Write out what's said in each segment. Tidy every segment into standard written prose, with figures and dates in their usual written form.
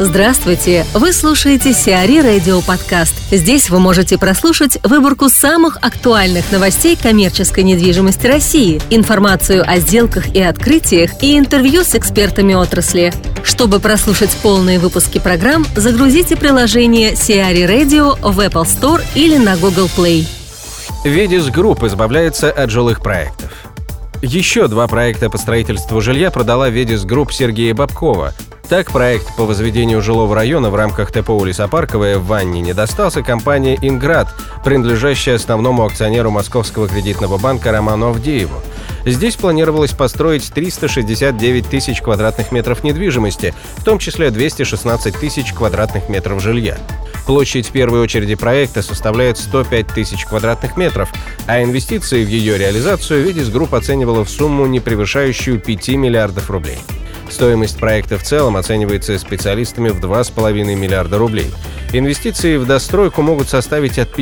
Здравствуйте! Вы слушаете Сиари радио подкаст. Здесь вы можете прослушать выборку самых актуальных новостей коммерческой недвижимости России, информацию о сделках и открытиях и интервью с экспертами отрасли. Чтобы прослушать полные выпуски программ, загрузите приложение Сиари радио в Apple Store или на Google Play. Ведис Групп избавляется от жилых проектов. Еще два проекта по строительству жилья продала Ведис Групп Сергея Бабкова. Так, проект по возведению жилого района в рамках ТПО «Лесопарковая» в Аннине достался компании «Инград», принадлежащей основному акционеру Московского кредитного банка Роману Авдееву. Здесь планировалось построить 369 тысяч квадратных метров недвижимости, в том числе 216 тысяч квадратных метров жилья. Площадь первой очереди проекта составляет 105 тысяч квадратных метров, а инвестиции в ее реализацию Ведис Групп оценивала в сумму, не превышающую 5 миллиардов рублей. Стоимость проекта в целом оценивается специалистами в 2,5 миллиарда рублей. Инвестиции в достройку могут составить от 5,8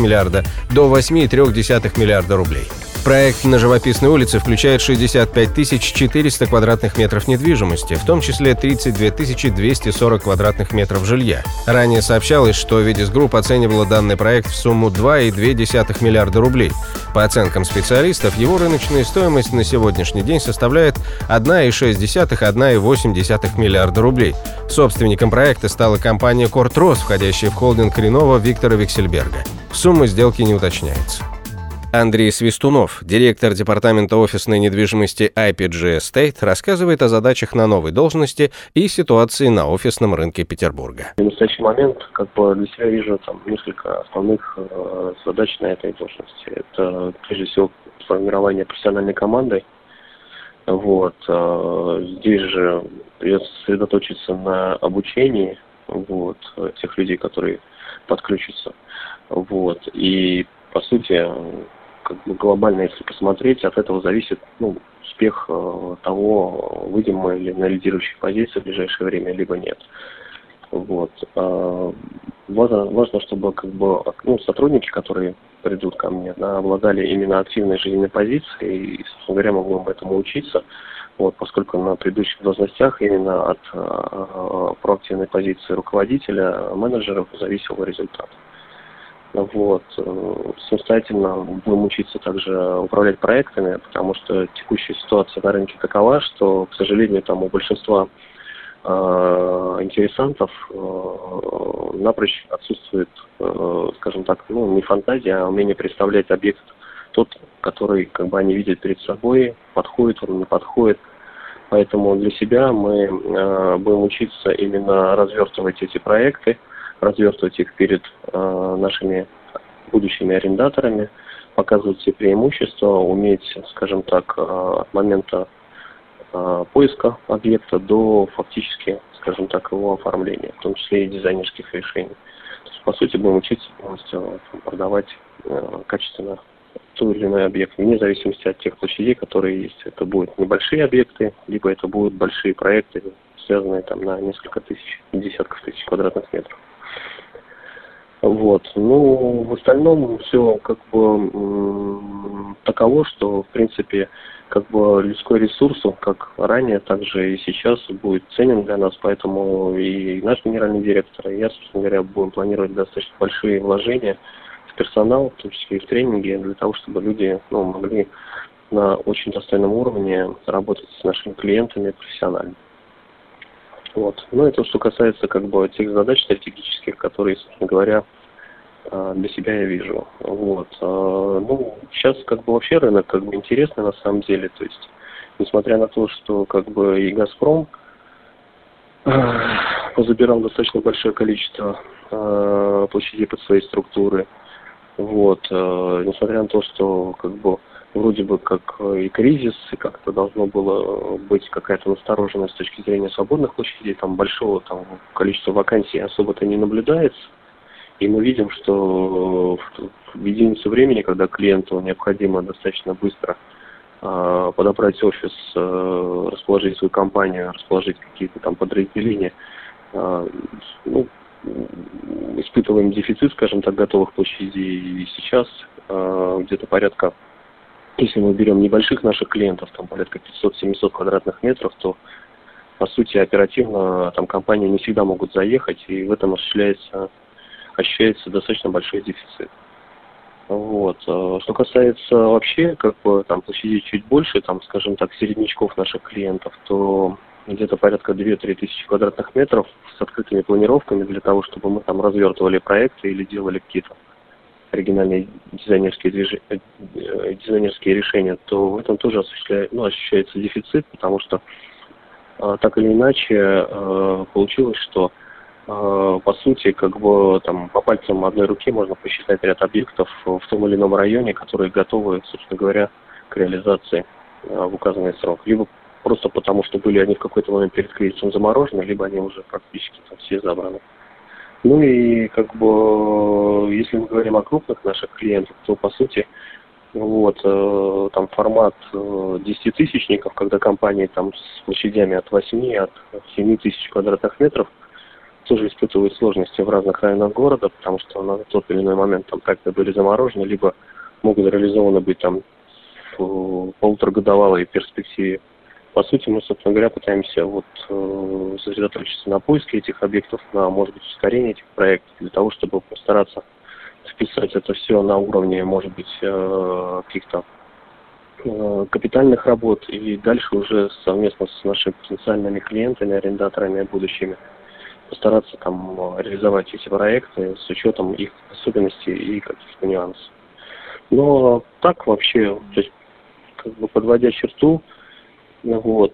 миллиарда до 8,3 миллиарда рублей. Проект на Живописной улице включает 65 400 квадратных метров недвижимости, в том числе 32 240 квадратных метров жилья. Ранее сообщалось, что Ведис Групп оценивала данный проект в сумму 2,2 миллиарда рублей. По оценкам специалистов, его рыночная стоимость на сегодняшний день составляет 1,6-1,8 миллиарда рублей. Собственником проекта стала компания «Кортрос», входящая в холдинг Ренова Виктора Вексельберга. Сумма сделки не уточняется. Андрей Свистунов, директор департамента офисной недвижимости IPG Estate, рассказывает о задачах на новой должности и ситуации на офисном рынке Петербурга. В настоящий момент для себя вижу несколько основных задач на этой должности. Это, прежде всего, формирование профессиональной команды. Здесь же придется сосредоточиться на обучении тех людей, которые подключатся. И, по сути, глобально, если посмотреть, от этого зависит успех того, выйдем мы или на лидирующие позиции в ближайшее время, либо нет. Важно, чтобы сотрудники, которые придут ко мне, обладали именно активной жизненной позицией, и, собственно говоря, могу этому учиться, поскольку на предыдущих должностях именно от проактивной позиции руководителя, менеджеров зависел результат. Самостоятельно будем учиться также управлять проектами, потому что текущая ситуация на рынке такова, что, к сожалению, у большинства интересантов напрочь отсутствует, не фантазия, а умение представлять объект тот, который они видят перед собой, подходит он, не подходит. Поэтому для себя мы будем учиться именно развертывать эти проекты, развертывать их перед нашими будущими арендаторами, показывать все преимущества, уметь, от момента поиска объекта до фактически, его оформления, в том числе и дизайнерских решений. То есть, по сути, будем учиться полностью продавать качественно тот или иной объект, вне зависимости от тех площадей, которые есть. Это будут небольшие объекты, либо это будут большие проекты, связанные на несколько тысяч, десятков тысяч квадратных метров. В остальном все таково, что в принципе людской ресурс, как ранее, так же и сейчас будет ценен для нас, поэтому и наш генеральный директор, и я, собственно говоря, будем планировать достаточно большие вложения в персонал, в том числе и в тренинги, для того, чтобы люди могли на очень достойном уровне работать с нашими клиентами профессионально. Это что касается тех задач стратегических, которые, собственно говоря, для себя я вижу. Сейчас вообще рынок интересный на самом деле. То есть, несмотря на то, что и Газпром позабирал достаточно большое количество площадей под свои структуры, несмотря на то, что вроде бы и кризис, и как-то должно было быть какая-то настороженность с точки зрения свободных площадей, большого количества вакансий особо-то не наблюдается. И мы видим, что в единицу времени, когда клиенту необходимо достаточно быстро подобрать офис, расположить свою компанию, расположить какие-то подразделения, испытываем дефицит, готовых площадей. И сейчас где-то порядка, если мы берем небольших наших клиентов, порядка 500-700 квадратных метров, то по сути, оперативно там компании не всегда могут заехать, и в этом ощущается достаточно большой дефицит. Вот. Что касается вообще, как бы, там, площадей чуть больше, там, скажем так, середнячков наших клиентов, то где-то порядка 2-3 тысячи квадратных метров с открытыми планировками для того, чтобы мы там развертывали проекты или делали какие-то оригинальные дизайнерские решения, то в этом тоже ощущается дефицит, потому что так или иначе получилось, что по сути, как бы там по пальцам одной руки можно посчитать ряд объектов в том или ином районе, которые готовы, собственно говоря, к реализации в указанный срок. Либо просто потому, что были они в какой-то момент перед кризисом заморожены, либо они уже практически там все забраны. Ну и как бы, если мы говорим о крупных наших клиентах, то по сути вот, там формат 10-тысячников, когда компании там с площадями от 8, от 7 тысяч квадратных метров тоже испытывают сложности в разных районах города, потому что на тот или иной момент там как-то были заморожены, либо могут реализованы быть там в полуторагодовалой перспективе. По сути, мы, собственно говоря, пытаемся вот сосредоточиться на поиске этих объектов, на, может быть, ускорении этих проектов, для того, чтобы постараться вписать это все на уровне, может быть, каких-то капитальных работ, и дальше уже совместно с нашими потенциальными клиентами, арендаторами будущими постараться там реализовать эти проекты с учетом их особенностей и каких-то нюансов. Но так вообще, то есть, как бы подводя черту, вот,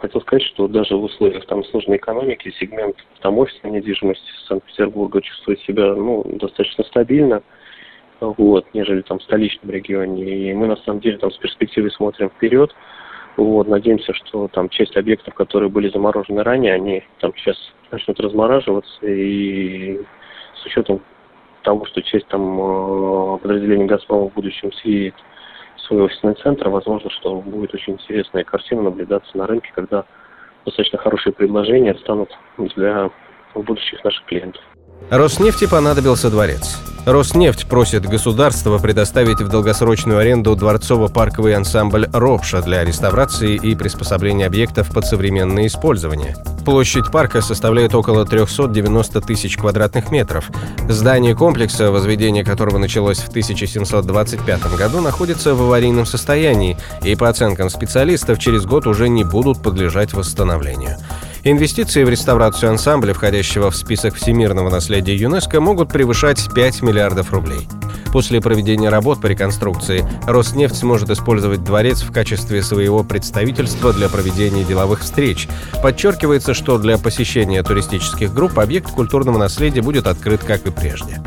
хотел сказать, что даже в условиях там сложной экономики сегмент там офисной недвижимости Санкт-Петербурга чувствует себя, ну, достаточно стабильно, вот, нежели там в столичном регионе. И мы на самом деле там с перспективой смотрим вперед. Вот, надеемся, что там часть объектов, которые были заморожены ранее, они там сейчас начнут размораживаться, и с учетом того, что часть там подразделений Газпрома в будущем съедет свой офисный центр, возможно, что будет очень интересная картина наблюдаться на рынке, когда достаточно хорошие предложения станут для будущих наших клиентов. Роснефти понадобился дворец. Роснефть просит государство предоставить в долгосрочную аренду дворцово-парковый ансамбль «Ропша» для реставрации и приспособления объектов под современное использование. Площадь парка составляет около 390 тысяч квадратных метров. Здание комплекса, возведение которого началось в 1725 году, находится в аварийном состоянии и, по оценкам специалистов, через год уже не будут подлежать восстановлению. Инвестиции в реставрацию ансамбля, входящего в список всемирного наследия ЮНЕСКО, могут превышать 5 миллиардов рублей. После проведения работ по реконструкции Роснефть сможет использовать дворец в качестве своего представительства для проведения деловых встреч. Подчеркивается, что для посещения туристических групп объект культурного наследия будет открыт, как и прежде.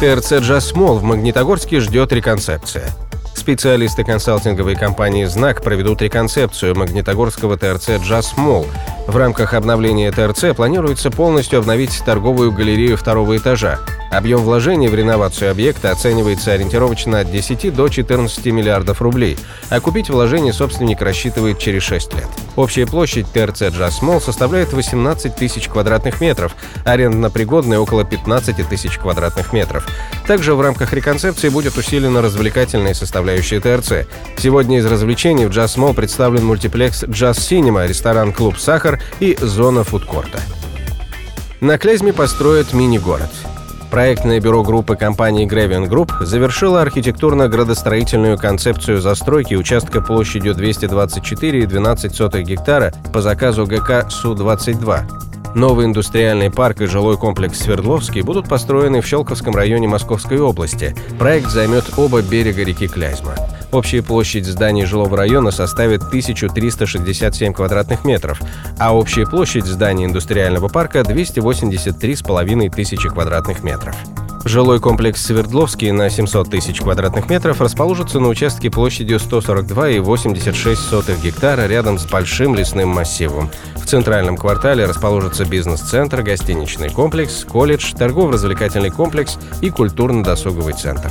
ТРЦ «Jazzmall» в Магнитогорске ждет реконцепция. Специалисты консалтинговой компании «Знак» проведут реконцепцию магнитогорского ТРЦ «Jazzmall». В рамках обновления ТРЦ планируется полностью обновить торговую галерею второго этажа. Объем вложений в реновацию объекта оценивается ориентировочно от 10 до 14 миллиардов рублей, а купить вложение собственник рассчитывает через 6 лет. Общая площадь ТРЦ «Jazzmall» составляет 18 тысяч квадратных метров, арендно-пригодная около 15 тысяч квадратных метров. Также в рамках реконцепции будет усилена развлекательная составляющая ТРЦ. Сегодня из развлечений в «Jazzmall» представлен мультиплекс «Джаз Синема», ресторан «Клуб Сахар» и зона фудкорта. На Клязьме построят мини-город. Проектное бюро группы компании «Гревин Групп» завершило архитектурно-градостроительную концепцию застройки участка площадью 224,12 гектара по заказу ГК СУ-22. Новый индустриальный парк и жилой комплекс «Свердловский» будут построены в Щелковском районе Московской области. Проект займет оба берега реки Клязьма. Общая площадь зданий жилого района составит 1367 квадратных метров, а общая площадь зданий индустриального парка – 283,5 тысячи квадратных метров. Жилой комплекс «Свердловский» на 700 тысяч квадратных метров расположится на участке площадью 142,86 гектара рядом с большим лесным массивом. В центральном квартале расположится бизнес-центр, гостиничный комплекс, колледж, торгово-развлекательный комплекс и культурно-досуговый центр.